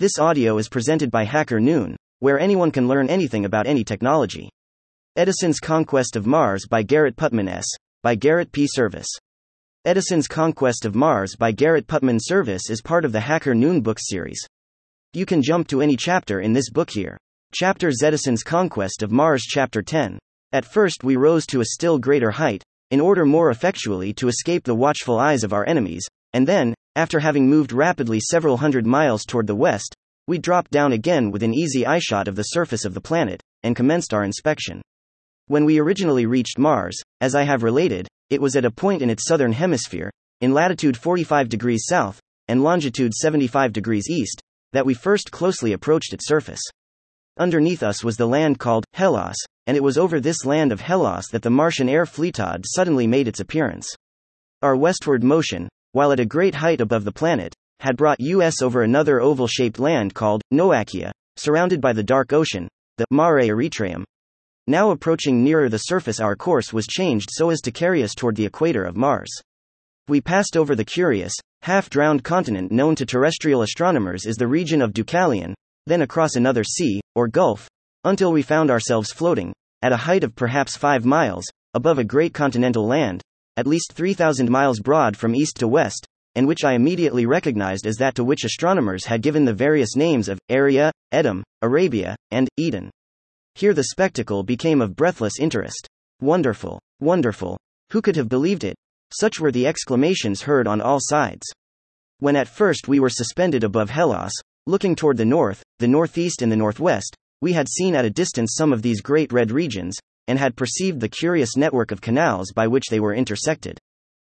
This audio is presented by Hacker Noon, where anyone can learn anything about any technology. Edison's Conquest of Mars by Garrett Putnam S. by Garrett P. Serviss. Edison's Conquest of Mars by Garrett Putnam Serviss is part of the Hacker Noon book series. You can jump to any chapter in this book here. Chapter Edison's Conquest of Mars, Chapter 10. At first we rose to a still greater height, in order more effectually to escape the watchful eyes of our enemies, and then, after having moved rapidly several hundred miles toward the west, we dropped down again within easy eyeshot of the surface of the planet, and commenced our inspection. When we originally reached Mars, as I have related, it was at a point in its southern hemisphere, in latitude 45 degrees south, and longitude 75 degrees east, that we first closely approached its surface. Underneath us was the land called Hellas, and it was over this land of Hellas that the Martian air fleetod suddenly made its appearance. Our westward motion, while at a great height above the planet, had brought us over another oval-shaped land called Noachia, surrounded by the dark ocean, the Mare Erythraeum. Now approaching nearer the surface, our course was changed so as to carry us toward the equator of Mars. We passed over the curious, half-drowned continent known to terrestrial astronomers as the region of Deucalion, then across another sea, or gulf, until we found ourselves floating, at a height of perhaps 5 miles, above a great continental land, at least 3,000 miles broad from east to west, and which I immediately recognized as that to which astronomers had given the various names of Arabia, Edom, Arabia, and Eden. Here the spectacle became of breathless interest. Wonderful, wonderful, who could have believed it? Such were the exclamations heard on all sides. When at first we were suspended above Hellas, looking toward the north, the northeast and the northwest, we had seen at a distance some of these great red regions, and had perceived the curious network of canals by which they were intersected.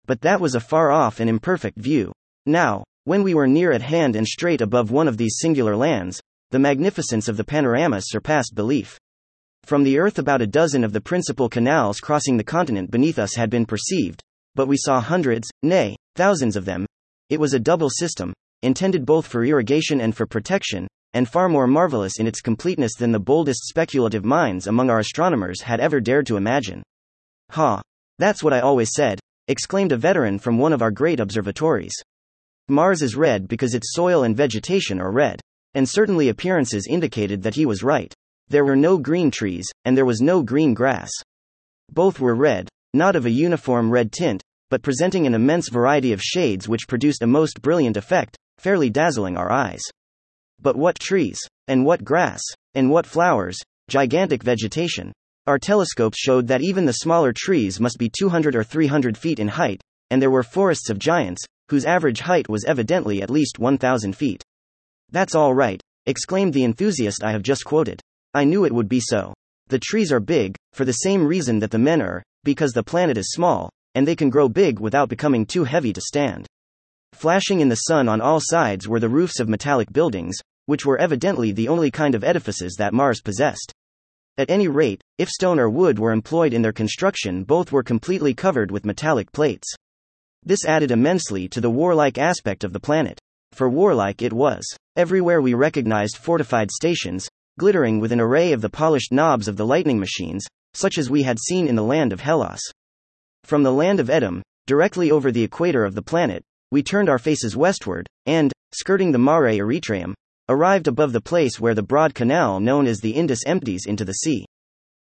But that was a far-off and imperfect view. Now, when we were near at hand and straight above one of these singular lands, the magnificence of the panorama surpassed belief. From the earth about a dozen of the principal canals crossing the continent beneath us had been perceived, but we saw hundreds, nay, thousands of them. It was a double system, intended both for irrigation and for protection, and far more marvelous in its completeness than the boldest speculative minds among our astronomers had ever dared to imagine. Ha! That's what I always said, exclaimed a veteran from one of our great observatories. Mars is red because its soil and vegetation are red. And certainly appearances indicated that he was right. There were no green trees, and there was no green grass. Both were red, not of a uniform red tint, but presenting an immense variety of shades which produced a most brilliant effect, fairly dazzling our eyes. But what trees, and what grass, and what flowers, gigantic vegetation! Our telescopes showed that even the smaller trees must be 200 or 300 feet in height, and there were forests of giants, whose average height was evidently at least 1,000 feet. That's all right, exclaimed the enthusiast I have just quoted. I knew it would be so. The trees are big, for the same reason that the men are, because the planet is small, and they can grow big without becoming too heavy to stand. Flashing in the sun on all sides were the roofs of metallic buildings, which were evidently the only kind of edifices that Mars possessed. At any rate, if stone or wood were employed in their construction, both were completely covered with metallic plates. This added immensely to the warlike aspect of the planet. For warlike it was. Everywhere we recognized fortified stations, glittering with an array of the polished knobs of the lightning machines, such as we had seen in the land of Hellas. From the land of Edom, directly over the equator of the planet, we turned our faces westward, and, skirting the Mare Erythraeum, arrived above the place where the broad canal known as the Indus empties into the sea.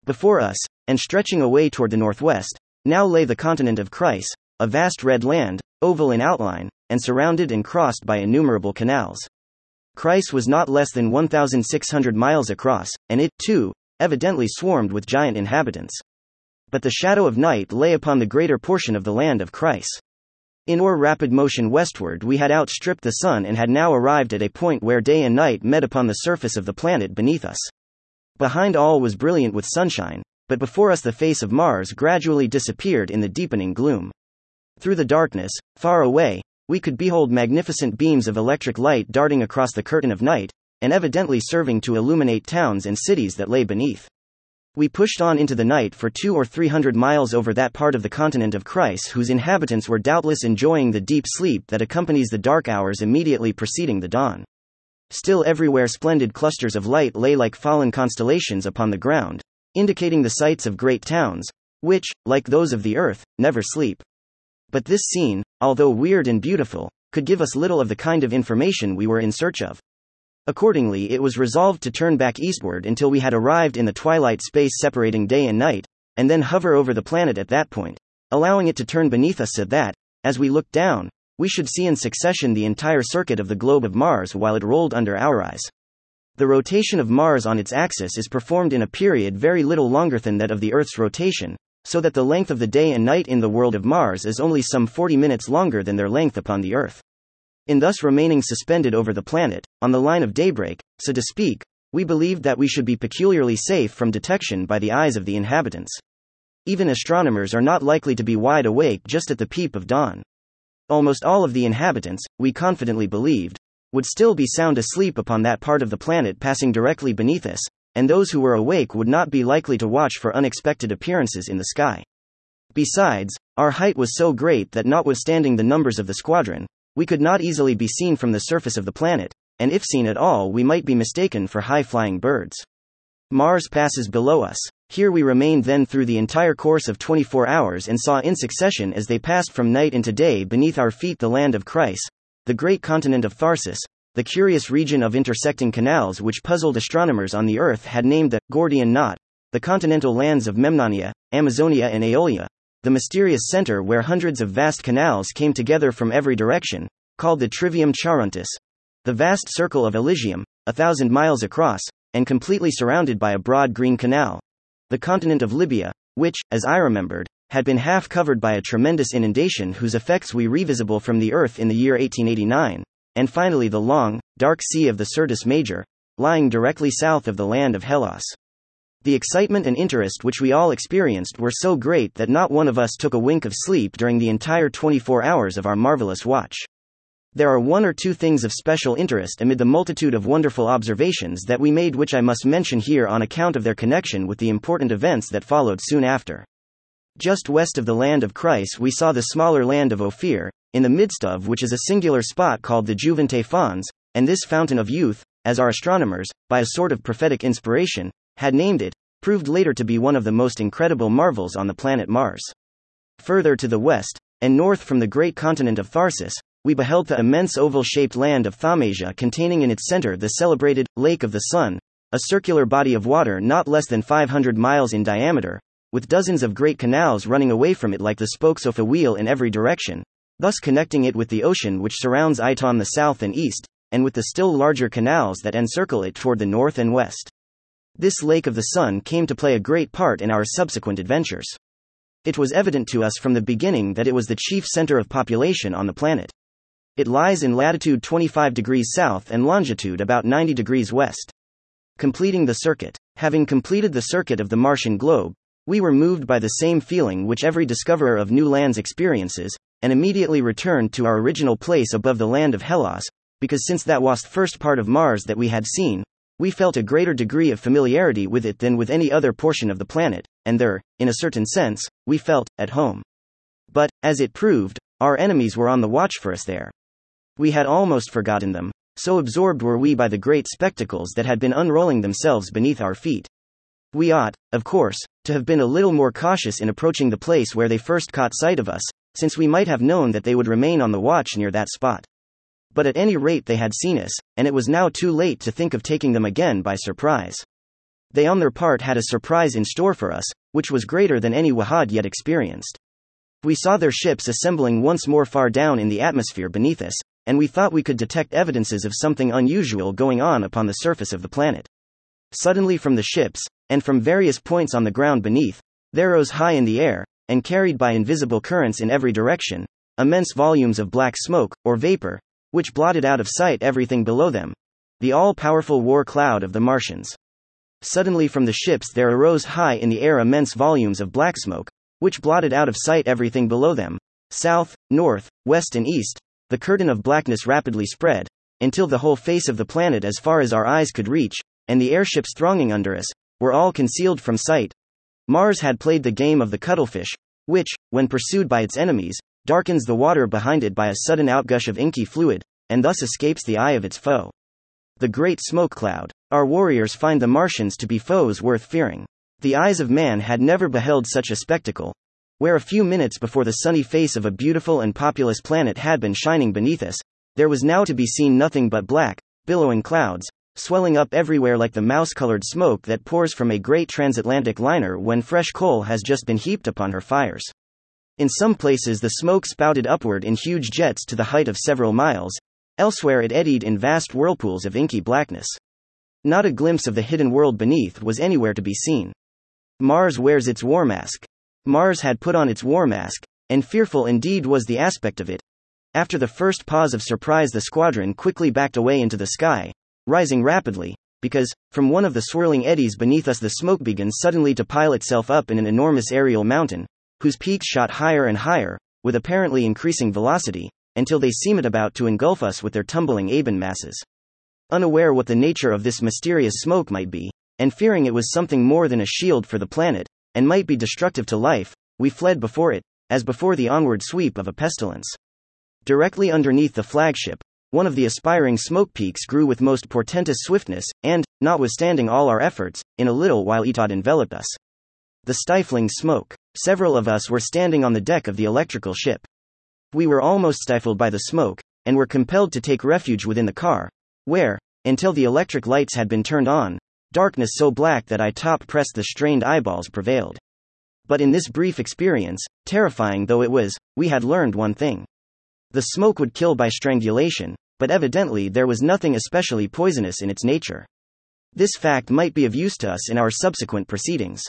Before us, and stretching away toward the northwest, now lay the continent of Chryse, a vast red land, oval in outline, and surrounded and crossed by innumerable canals. Chryse was not less than 1,600 miles across, and it, too, evidently swarmed with giant inhabitants. But the shadow of night lay upon the greater portion of the land of Chryse. In our rapid motion westward we had outstripped the sun and had now arrived at a point where day and night met upon the surface of the planet beneath us. Behind all was brilliant with sunshine, but before us the face of Mars gradually disappeared in the deepening gloom. Through the darkness, far away, we could behold magnificent beams of electric light darting across the curtain of night, and evidently serving to illuminate towns and cities that lay beneath. We pushed on into the night for 200 or 300 miles over that part of the continent of Chryse whose inhabitants were doubtless enjoying the deep sleep that accompanies the dark hours immediately preceding the dawn. Still everywhere splendid clusters of light lay like fallen constellations upon the ground, indicating the sites of great towns, which, like those of the earth, never sleep. But this scene, although weird and beautiful, could give us little of the kind of information we were in search of. Accordingly, it was resolved to turn back eastward until we had arrived in the twilight space separating day and night, and then hover over the planet at that point, allowing it to turn beneath us so that, as we looked down, we should see in succession the entire circuit of the globe of Mars while it rolled under our eyes. The rotation of Mars on its axis is performed in a period very little longer than that of the Earth's rotation, so that the length of the day and night in the world of Mars is only some 40 minutes longer than their length upon the Earth. In thus remaining suspended over the planet, on the line of daybreak, so to speak, we believed that we should be peculiarly safe from detection by the eyes of the inhabitants. Even astronomers are not likely to be wide awake just at the peep of dawn. Almost all of the inhabitants, we confidently believed, would still be sound asleep upon that part of the planet passing directly beneath us, and those who were awake would not be likely to watch for unexpected appearances in the sky. Besides, our height was so great that notwithstanding the numbers of the squadron, we could not easily be seen from the surface of the planet, and if seen at all we might be mistaken for high-flying birds. Mars passes below us. Here we remained then through the entire course of 24 hours and saw in succession as they passed from night into day beneath our feet the land of Chryse, the great continent of Tharsis, the curious region of intersecting canals which puzzled astronomers on the Earth had named the Gordian Knot, the continental lands of Memnonia, Amazonia and Aeolia, the mysterious center where hundreds of vast canals came together from every direction, called the Trivium Charontis, the vast circle of Elysium, 1,000 miles across, and completely surrounded by a broad green canal, the continent of Libya, which, as I remembered, had been half covered by a tremendous inundation whose effects were revisible from the Earth in the year 1889, and finally the long, dark sea of the Sirtis Major, lying directly south of the land of Hellas. The excitement and interest which we all experienced were so great that not one of us took a wink of sleep during the entire 24 hours of our marvelous watch. There are one or two things of special interest amid the multitude of wonderful observations that we made which I must mention here on account of their connection with the important events that followed soon after. Just west of the land of Chryse we saw the smaller land of Ophir, in the midst of which is a singular spot called the Juventae Fons, and this fountain of youth, as our astronomers, by a sort of prophetic inspiration, had named it, proved later to be one of the most incredible marvels on the planet Mars. Further to the west, and north from the great continent of Tharsis, we beheld the immense oval-shaped land of Thaumasia containing in its center the celebrated Lake of the Sun, a circular body of water not less than 500 miles in diameter, with dozens of great canals running away from it like the spokes of a wheel in every direction, thus connecting it with the ocean which surrounds it on the south and east, and with the still larger canals that encircle it toward the north and west. This Lake of the Sun came to play a great part in our subsequent adventures. It was evident to us from the beginning that it was the chief center of population on the planet. It lies in latitude 25 degrees south and longitude about 90 degrees west. Completing the circuit. Having completed the circuit of the Martian globe, we were moved by the same feeling which every discoverer of new lands experiences, and immediately returned to our original place above the land of Hellas, because since that was the first part of Mars that we had seen, we felt a greater degree of familiarity with it than with any other portion of the planet, and there, in a certain sense, we felt at home. But, as it proved, our enemies were on the watch for us there. We had almost forgotten them, so absorbed were we by the great spectacles that had been unrolling themselves beneath our feet. We ought, of course, to have been a little more cautious in approaching the place where they first caught sight of us, since we might have known that they would remain on the watch near that spot. But at any rate they had seen us, and it was now too late to think of taking them again by surprise. They on their part had a surprise in store for us, which was greater than any Wahad yet experienced. We saw their ships assembling once more far down in the atmosphere beneath us, and we thought we could detect evidences of something unusual going on upon the surface of the planet. Suddenly from the ships, and from various points on the ground beneath, there rose high in the air, and carried by invisible currents in every direction, immense volumes of black smoke, or vapor, which blotted out of sight everything below them, the all-powerful war cloud of the Martians. Suddenly from the ships there arose high in the air immense volumes of black smoke, which blotted out of sight everything below them, south, north, west and east, the curtain of blackness rapidly spread, until the whole face of the planet as far as our eyes could reach, and the airships thronging under us, were all concealed from sight. Mars had played the game of the cuttlefish, which, when pursued by its enemies, darkens the water behind it by a sudden outgush of inky fluid, and thus escapes the eye of its foe. The great smoke cloud. Our warriors find the Martians to be foes worth fearing. The eyes of man had never beheld such a spectacle, where a few minutes before the sunny face of a beautiful and populous planet had been shining beneath us, there was now to be seen nothing but black, billowing clouds, swelling up everywhere like the mouse-colored smoke that pours from a great transatlantic liner when fresh coal has just been heaped upon her fires. In some places the smoke spouted upward in huge jets to the height of several miles, elsewhere it eddied in vast whirlpools of inky blackness. Not a glimpse of the hidden world beneath was anywhere to be seen. Mars wears its war mask. Mars had put on its war mask, and fearful indeed was the aspect of it. After the first pause of surprise the squadron quickly backed away into the sky, rising rapidly, because, from one of the swirling eddies beneath us the smoke began suddenly to pile itself up in an enormous aerial mountain, whose peaks shot higher and higher, with apparently increasing velocity, until they seemed about to engulf us with their tumbling ebon masses. Unaware what the nature of this mysterious smoke might be, and fearing it was something more than a shield for the planet, and might be destructive to life, we fled before it, as before the onward sweep of a pestilence. Directly underneath the flagship, one of the aspiring smoke peaks grew with most portentous swiftness, and, notwithstanding all our efforts, in a little while it had enveloped us. The stifling smoke. Several of us were standing on the deck of the electrical ship. We were almost stifled by the smoke, and were compelled to take refuge within the car, where, until the electric lights had been turned on, darkness so black that I top-pressed the strained eyeballs prevailed. But in this brief experience, terrifying though it was, we had learned one thing. The smoke would kill by strangulation, but evidently there was nothing especially poisonous in its nature. This fact might be of use to us in our subsequent proceedings.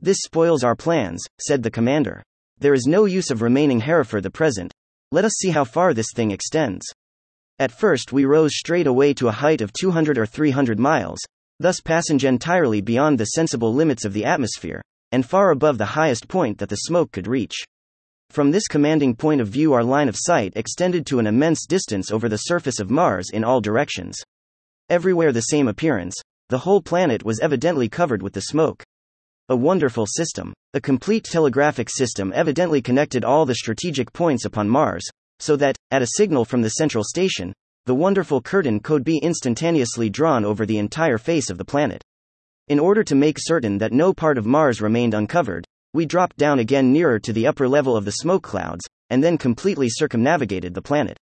"This spoils our plans," said the commander. "There is no use of remaining here for the present. Let us see how far this thing extends." At first we rose straight away to a height of 200 or 300 miles, thus passing entirely beyond the sensible limits of the atmosphere, and far above the highest point that the smoke could reach. From this commanding point of view our line of sight extended to an immense distance over the surface of Mars in all directions. Everywhere the same appearance, the whole planet was evidently covered with the smoke. A wonderful system, a complete telegraphic system evidently connected all the strategic points upon Mars, so that, at a signal from the central station, the wonderful curtain could be instantaneously drawn over the entire face of the planet. In order to make certain that no part of Mars remained uncovered, we dropped down again nearer to the upper level of the smoke clouds, and then completely circumnavigated the planet.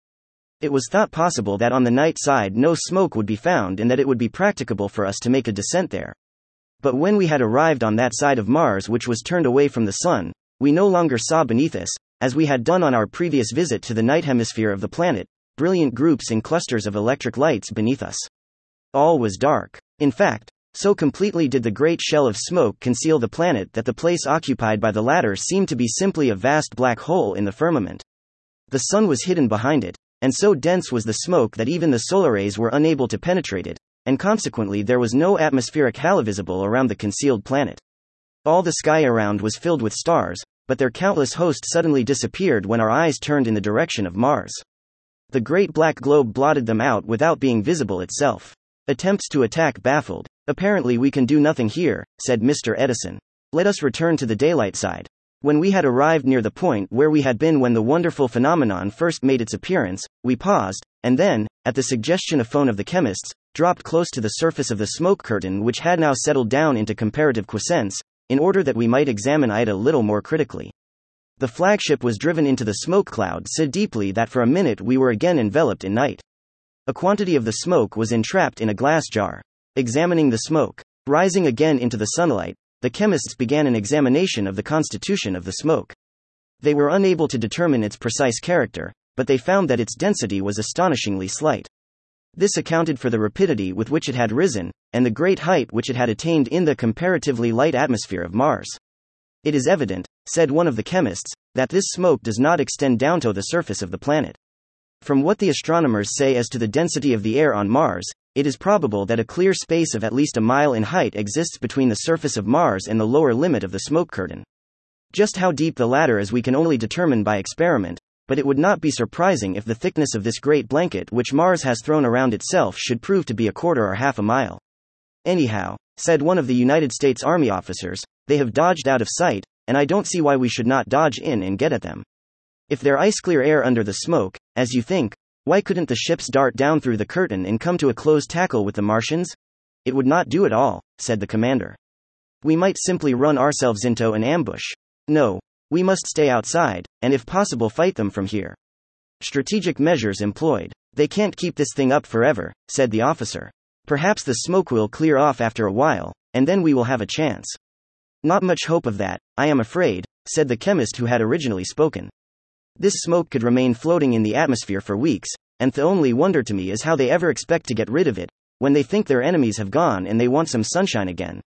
It was thought possible that on the night side no smoke would be found and that it would be practicable for us to make a descent there. But when we had arrived on that side of Mars which was turned away from the sun, we no longer saw beneath us, as we had done on our previous visit to the night hemisphere of the planet, brilliant groups and clusters of electric lights beneath us. All was dark. In fact, so completely did the great shell of smoke conceal the planet that the place occupied by the latter seemed to be simply a vast black hole in the firmament. The sun was hidden behind it, and so dense was the smoke that even the solar rays were unable to penetrate it, and consequently there was no atmospheric halo visible around the concealed planet. All the sky around was filled with stars, but their countless host suddenly disappeared when our eyes turned in the direction of Mars. The great black globe blotted them out without being visible itself. Attempts to attack baffled. "Apparently we can do nothing here," said Mr. Edison. "Let us return to the daylight side." When we had arrived near the point where we had been when the wonderful phenomenon first made its appearance, we paused, and then, at the suggestion of Phone of the Chemists, dropped close to the surface of the smoke curtain which had now settled down into comparative quiescence, in order that we might examine it a little more critically. The flagship was driven into the smoke cloud so deeply that for a minute we were again enveloped in night. A quantity of the smoke was entrapped in a glass jar. Examining the smoke, rising again into the sunlight, the chemists began an examination of the constitution of the smoke. They were unable to determine its precise character, but they found that its density was astonishingly slight. This accounted for the rapidity with which it had risen, and the great height which it had attained in the comparatively light atmosphere of Mars. "It is evident," said one of the chemists, "that this smoke does not extend down to the surface of the planet. From what the astronomers say as to the density of the air on Mars, it is probable that a clear space of at least a mile in height exists between the surface of Mars and the lower limit of the smoke curtain. Just how deep the latter is we can only determine by experiment, but it would not be surprising if the thickness of this great blanket which Mars has thrown around itself should prove to be a quarter or half a mile." "Anyhow," said one of the United States Army officers, "they have dodged out of sight, and I don't see why we should not dodge in and get at them. If they're ice-clear air under the smoke, as you think, why couldn't the ships dart down through the curtain and come to a close tackle with the Martians?" "It would not do at all," said the commander. "We might simply run ourselves into an ambush. No, we must stay outside, and if possible fight them from here." Strategic measures employed. They can't keep this thing up forever, said the officer. Perhaps the smoke will clear off after a while, and then we will have a chance. Not much hope of that, I am afraid, said the chemist who had originally spoken. This smoke could remain floating in the atmosphere for weeks, and the only wonder to me is how they ever expect to get rid of it, when they think their enemies have gone and they want some sunshine again.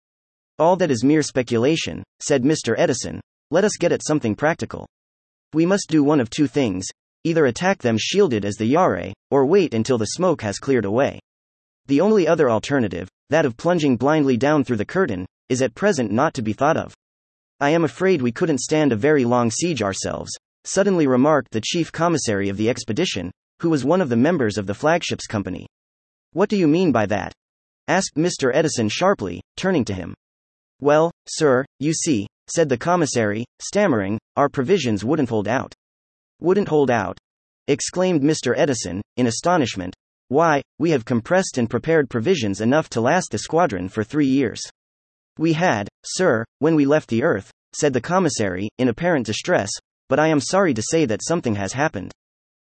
All that is mere speculation, said Mr. Edison. Let us get at something practical. We must do one of two things, either attack them shielded as the Yare, or wait until the smoke has cleared away. The only other alternative, that of plunging blindly down through the curtain, is at present not to be thought of. I am afraid we couldn't stand a very long siege ourselves, suddenly remarked the chief commissary of the expedition, who was one of the members of the flagship's company. What do you mean by that? Asked Mr. Edison sharply, turning to him. Well, sir, you see, said the commissary, stammering, our provisions wouldn't hold out. Wouldn't hold out? Exclaimed Mr. Edison, in astonishment. Why, we have compressed and prepared provisions enough to last the squadron for 3 years. We had, sir, when we left the earth, said the commissary, in apparent distress, but I am sorry to say that something has happened.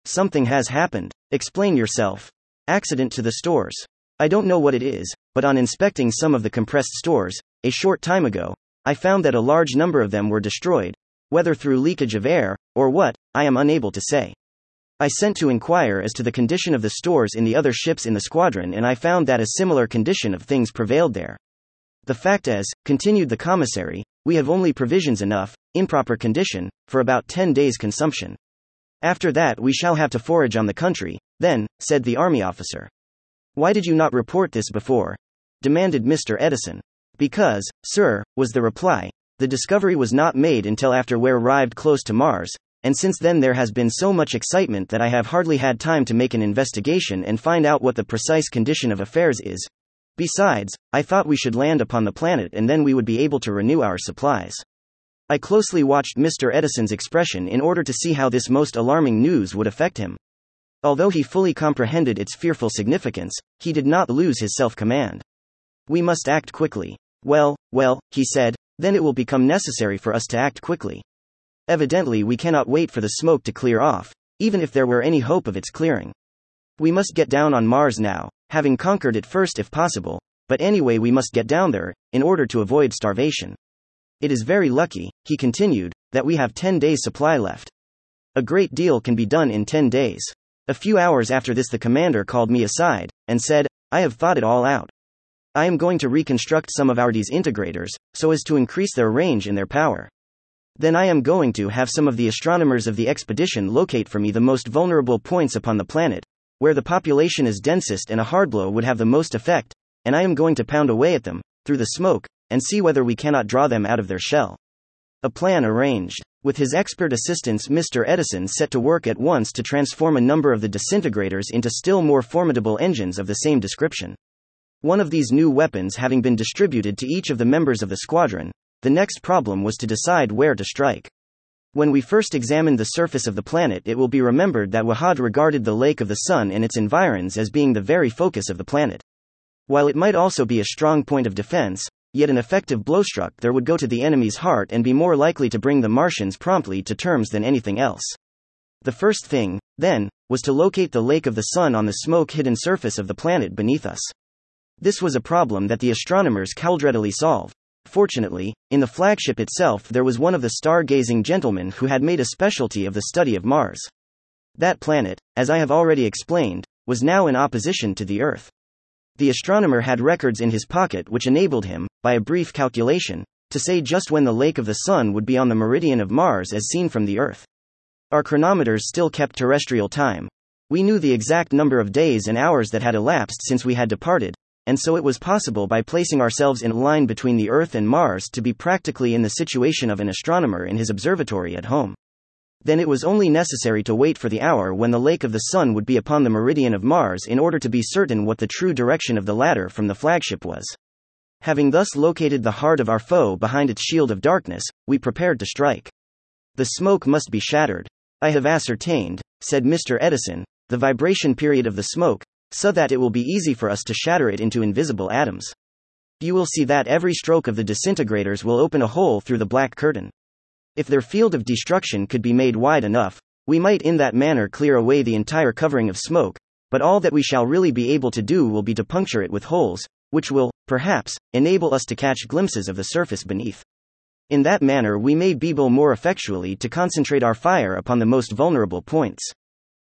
Something has happened. Explain yourself. Accident to the stores. I don't know what it is, but on inspecting some of the compressed stores, a short time ago, I found that a large number of them were destroyed, whether through leakage of air, or what, I am unable to say. I sent to inquire as to the condition of the stores in the other ships in the squadron, and I found that a similar condition of things prevailed there. The fact is, continued the commissary, we have only provisions enough, in proper condition, for about 10 days' consumption. After that we shall have to forage on the country, then, said the army officer. Why did you not report this before? Demanded Mr. Edison. Because, sir, was the reply, the discovery was not made until after we arrived close to Mars, and since then there has been so much excitement that I have hardly had time to make an investigation and find out what the precise condition of affairs is. Besides, I thought we should land upon the planet and then we would be able to renew our supplies. I closely watched Mr. Edison's expression in order to see how this most alarming news would affect him. Although he fully comprehended its fearful significance, he did not lose his self-command. We must act quickly. Well, he said, then it will become necessary for us to act quickly. Evidently we cannot wait for the smoke to clear off, even if there were any hope of its clearing. We must get down on Mars now, having conquered it first if possible, but anyway we must get down there, in order to avoid starvation. It is very lucky, he continued, that we have 10 days' supply left. A great deal can be done in 10 days. A few hours after this the commander called me aside, and said, I have thought it all out. I am going to reconstruct some of our disintegrators, so as to increase their range and their power. Then I am going to have some of the astronomers of the expedition locate for me the most vulnerable points upon the planet, where the population is densest and a hard blow would have the most effect, and I am going to pound away at them, through the smoke, and see whether we cannot draw them out of their shell. A plan arranged. With his expert assistance, Mr. Edison set to work at once to transform a number of the disintegrators into still more formidable engines of the same description. One of these new weapons having been distributed to each of the members of the squadron, the next problem was to decide where to strike. When we first examined the surface of the planet, it will be remembered that Wahad regarded the Lake of the Sun and its environs as being the very focus of the planet. While it might also be a strong point of defense, yet an effective blow struck there would go to the enemy's heart and be more likely to bring the Martians promptly to terms than anything else. The first thing, then, was to locate the Lake of the Sun on the smoke-hidden surface of the planet beneath us. This was a problem that the astronomers could readily solve. Fortunately, in the flagship itself there was one of the star-gazing gentlemen who had made a specialty of the study of Mars. That planet, as I have already explained, was now in opposition to the Earth. The astronomer had records in his pocket which enabled him, by a brief calculation, to say just when the Lake of the Sun would be on the meridian of Mars as seen from the Earth. Our chronometers still kept terrestrial time. We knew the exact number of days and hours that had elapsed since we had departed, and so it was possible by placing ourselves in a line between the Earth and Mars to be practically in the situation of an astronomer in his observatory at home. Then it was only necessary to wait for the hour when the Lake of the Sun would be upon the meridian of Mars in order to be certain what the true direction of the latter from the flagship was. Having thus located the heart of our foe behind its shield of darkness, we prepared to strike. The smoke must be shattered. I have ascertained, said Mr. Edison, the vibration period of the smoke, so that it will be easy for us to shatter it into invisible atoms. You will see that every stroke of the disintegrators will open a hole through the black curtain. If their field of destruction could be made wide enough, we might in that manner clear away the entire covering of smoke, but all that we shall really be able to do will be to puncture it with holes, which will, perhaps, enable us to catch glimpses of the surface beneath. In that manner we may be able more effectually to concentrate our fire upon the most vulnerable points.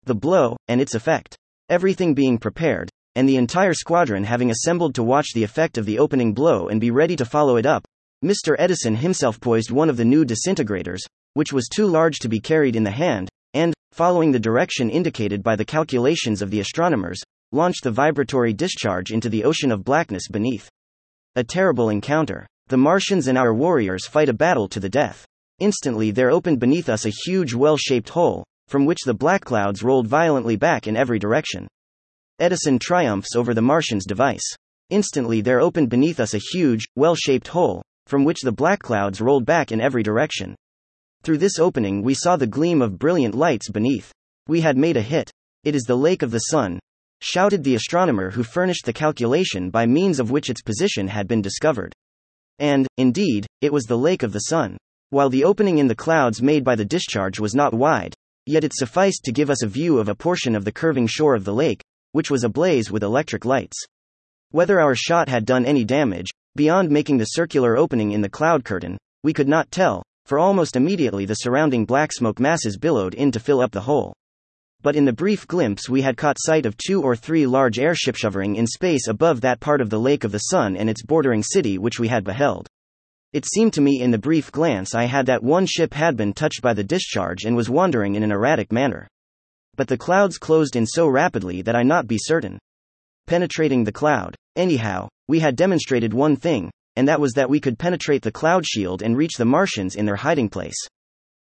The blow, and its effect. Everything being prepared, and the entire squadron having assembled to watch the effect of the opening blow and be ready to follow it up, Mr. Edison himself poised one of the new disintegrators, which was too large to be carried in the hand, and, following the direction indicated by the calculations of the astronomers, launched the vibratory discharge into the ocean of blackness beneath. A terrible encounter. The Martians and our warriors fight a battle to the death. Instantly there opened beneath us a huge well-shaped hole, from which the black clouds rolled violently back in every direction. Edison triumphs over the Martian's device. Instantly there opened beneath us a huge, well-shaped hole, from which the black clouds rolled back in every direction. Through this opening we saw the gleam of brilliant lights beneath. We had made a hit. It is the Lake of the Sun, shouted the astronomer who furnished the calculation by means of which its position had been discovered. And, indeed, it was the Lake of the Sun. While the opening in the clouds made by the discharge was not wide, yet it sufficed to give us a view of a portion of the curving shore of the lake, which was ablaze with electric lights. Whether our shot had done any damage, beyond making the circular opening in the cloud curtain, we could not tell, for almost immediately the surrounding black smoke masses billowed in to fill up the hole. But in the brief glimpse we had caught sight of 2 or 3 large airships hovering in space above that part of the Lake of the Sun and its bordering city which we had beheld. It seemed to me in the brief glance I had that one ship had been touched by the discharge and was wandering in an erratic manner. But the clouds closed in so rapidly that I not be certain. Penetrating the cloud. Anyhow, we had demonstrated one thing, and that was that we could penetrate the cloud shield and reach the Martians in their hiding place.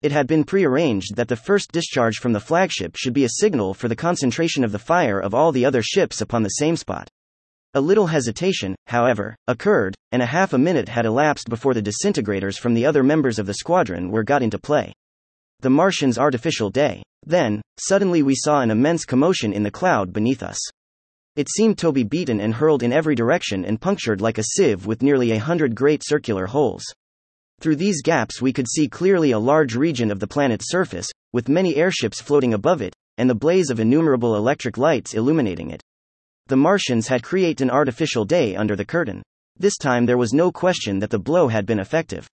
It had been prearranged that the first discharge from the flagship should be a signal for the concentration of the fire of all the other ships upon the same spot. A little hesitation, however, occurred, and a half a minute had elapsed before the disintegrators from the other members of the squadron were got into play. The Martians' artificial day. Then, suddenly we saw an immense commotion in the cloud beneath us. It seemed to be beaten and hurled in every direction and punctured like a sieve with nearly 100 great circular holes. Through these gaps we could see clearly a large region of the planet's surface, with many airships floating above it, and the blaze of innumerable electric lights illuminating it. The Martians had created an artificial day under the curtain. This time there was no question that the blow had been effective.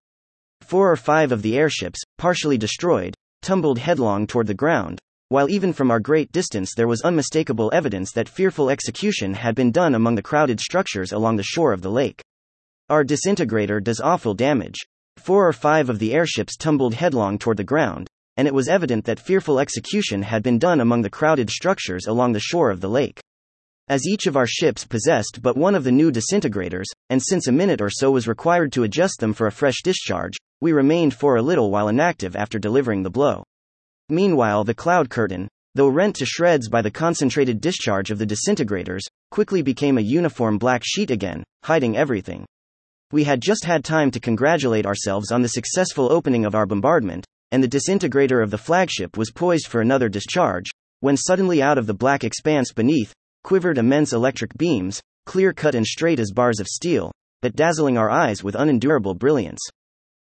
4 or 5 of the airships, partially destroyed, tumbled headlong toward the ground, while even from our great distance there was unmistakable evidence that fearful execution had been done among the crowded structures along the shore of the lake. Our disintegrator does awful damage. 4 or 5 of the airships tumbled headlong toward the ground, and it was evident that fearful execution had been done among the crowded structures along the shore of the lake. As each of our ships possessed but one of the new disintegrators, and since a minute or so was required to adjust them for a fresh discharge, we remained for a little while inactive after delivering the blow. Meanwhile the cloud curtain, though rent to shreds by the concentrated discharge of the disintegrators, quickly became a uniform black sheet again, hiding everything. We had just had time to congratulate ourselves on the successful opening of our bombardment, and the disintegrator of the flagship was poised for another discharge, when suddenly out of the black expanse beneath, quivered immense electric beams, clear-cut and straight as bars of steel, but dazzling our eyes with unendurable brilliance.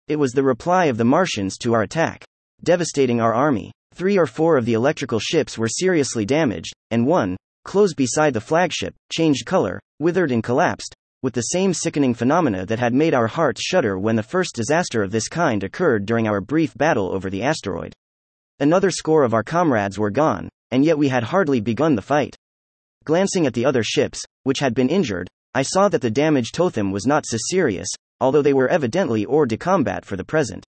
It was the reply of the Martians to our attack, devastating our army. 3 or 4 of the electrical ships were seriously damaged, and one, close beside the flagship, changed color, withered and collapsed, with the same sickening phenomena that had made our hearts shudder when the first disaster of this kind occurred during our brief battle over the asteroid. Another score of our comrades were gone, and yet we had hardly begun the fight. Glancing at the other ships, which had been injured, I saw that the damage to them was not so serious, although they were evidently hors de combat for the present.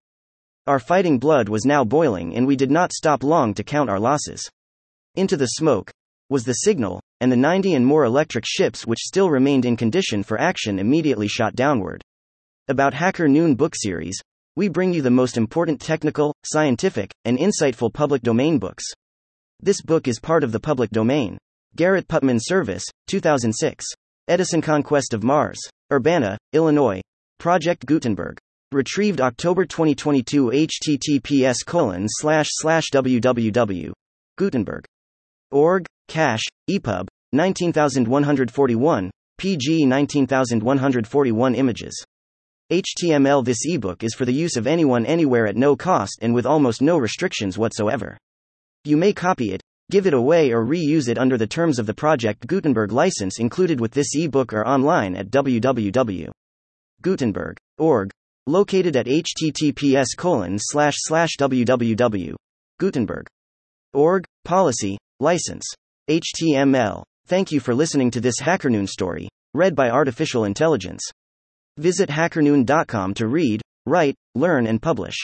Our fighting blood was now boiling and we did not stop long to count our losses. Into the smoke was the signal, and the 90 and more electric ships which still remained in condition for action immediately shot downward. About Hacker Noon book series, we bring you the most important technical, scientific, and insightful public domain books. This book is part of the public domain. Garrett Putnam Serviss, 2006. Edison's Conquest of Mars. Urbana, Illinois. Project Gutenberg. Retrieved October 2022. https://www.gutenberg.org, cache, EPUB, 19141, PG 19141 images. HTML. This ebook is for the use of anyone anywhere at no cost and with almost no restrictions whatsoever. You may copy it, Give it away or reuse it under the terms of the Project Gutenberg license included with this ebook or online at www.gutenberg.org, located at https://www.gutenberg.org, policy, license, HTML. Thank you for listening to this Hacker Noon story, read by Artificial Intelligence. Visit hackernoon.com to read, write, learn and publish.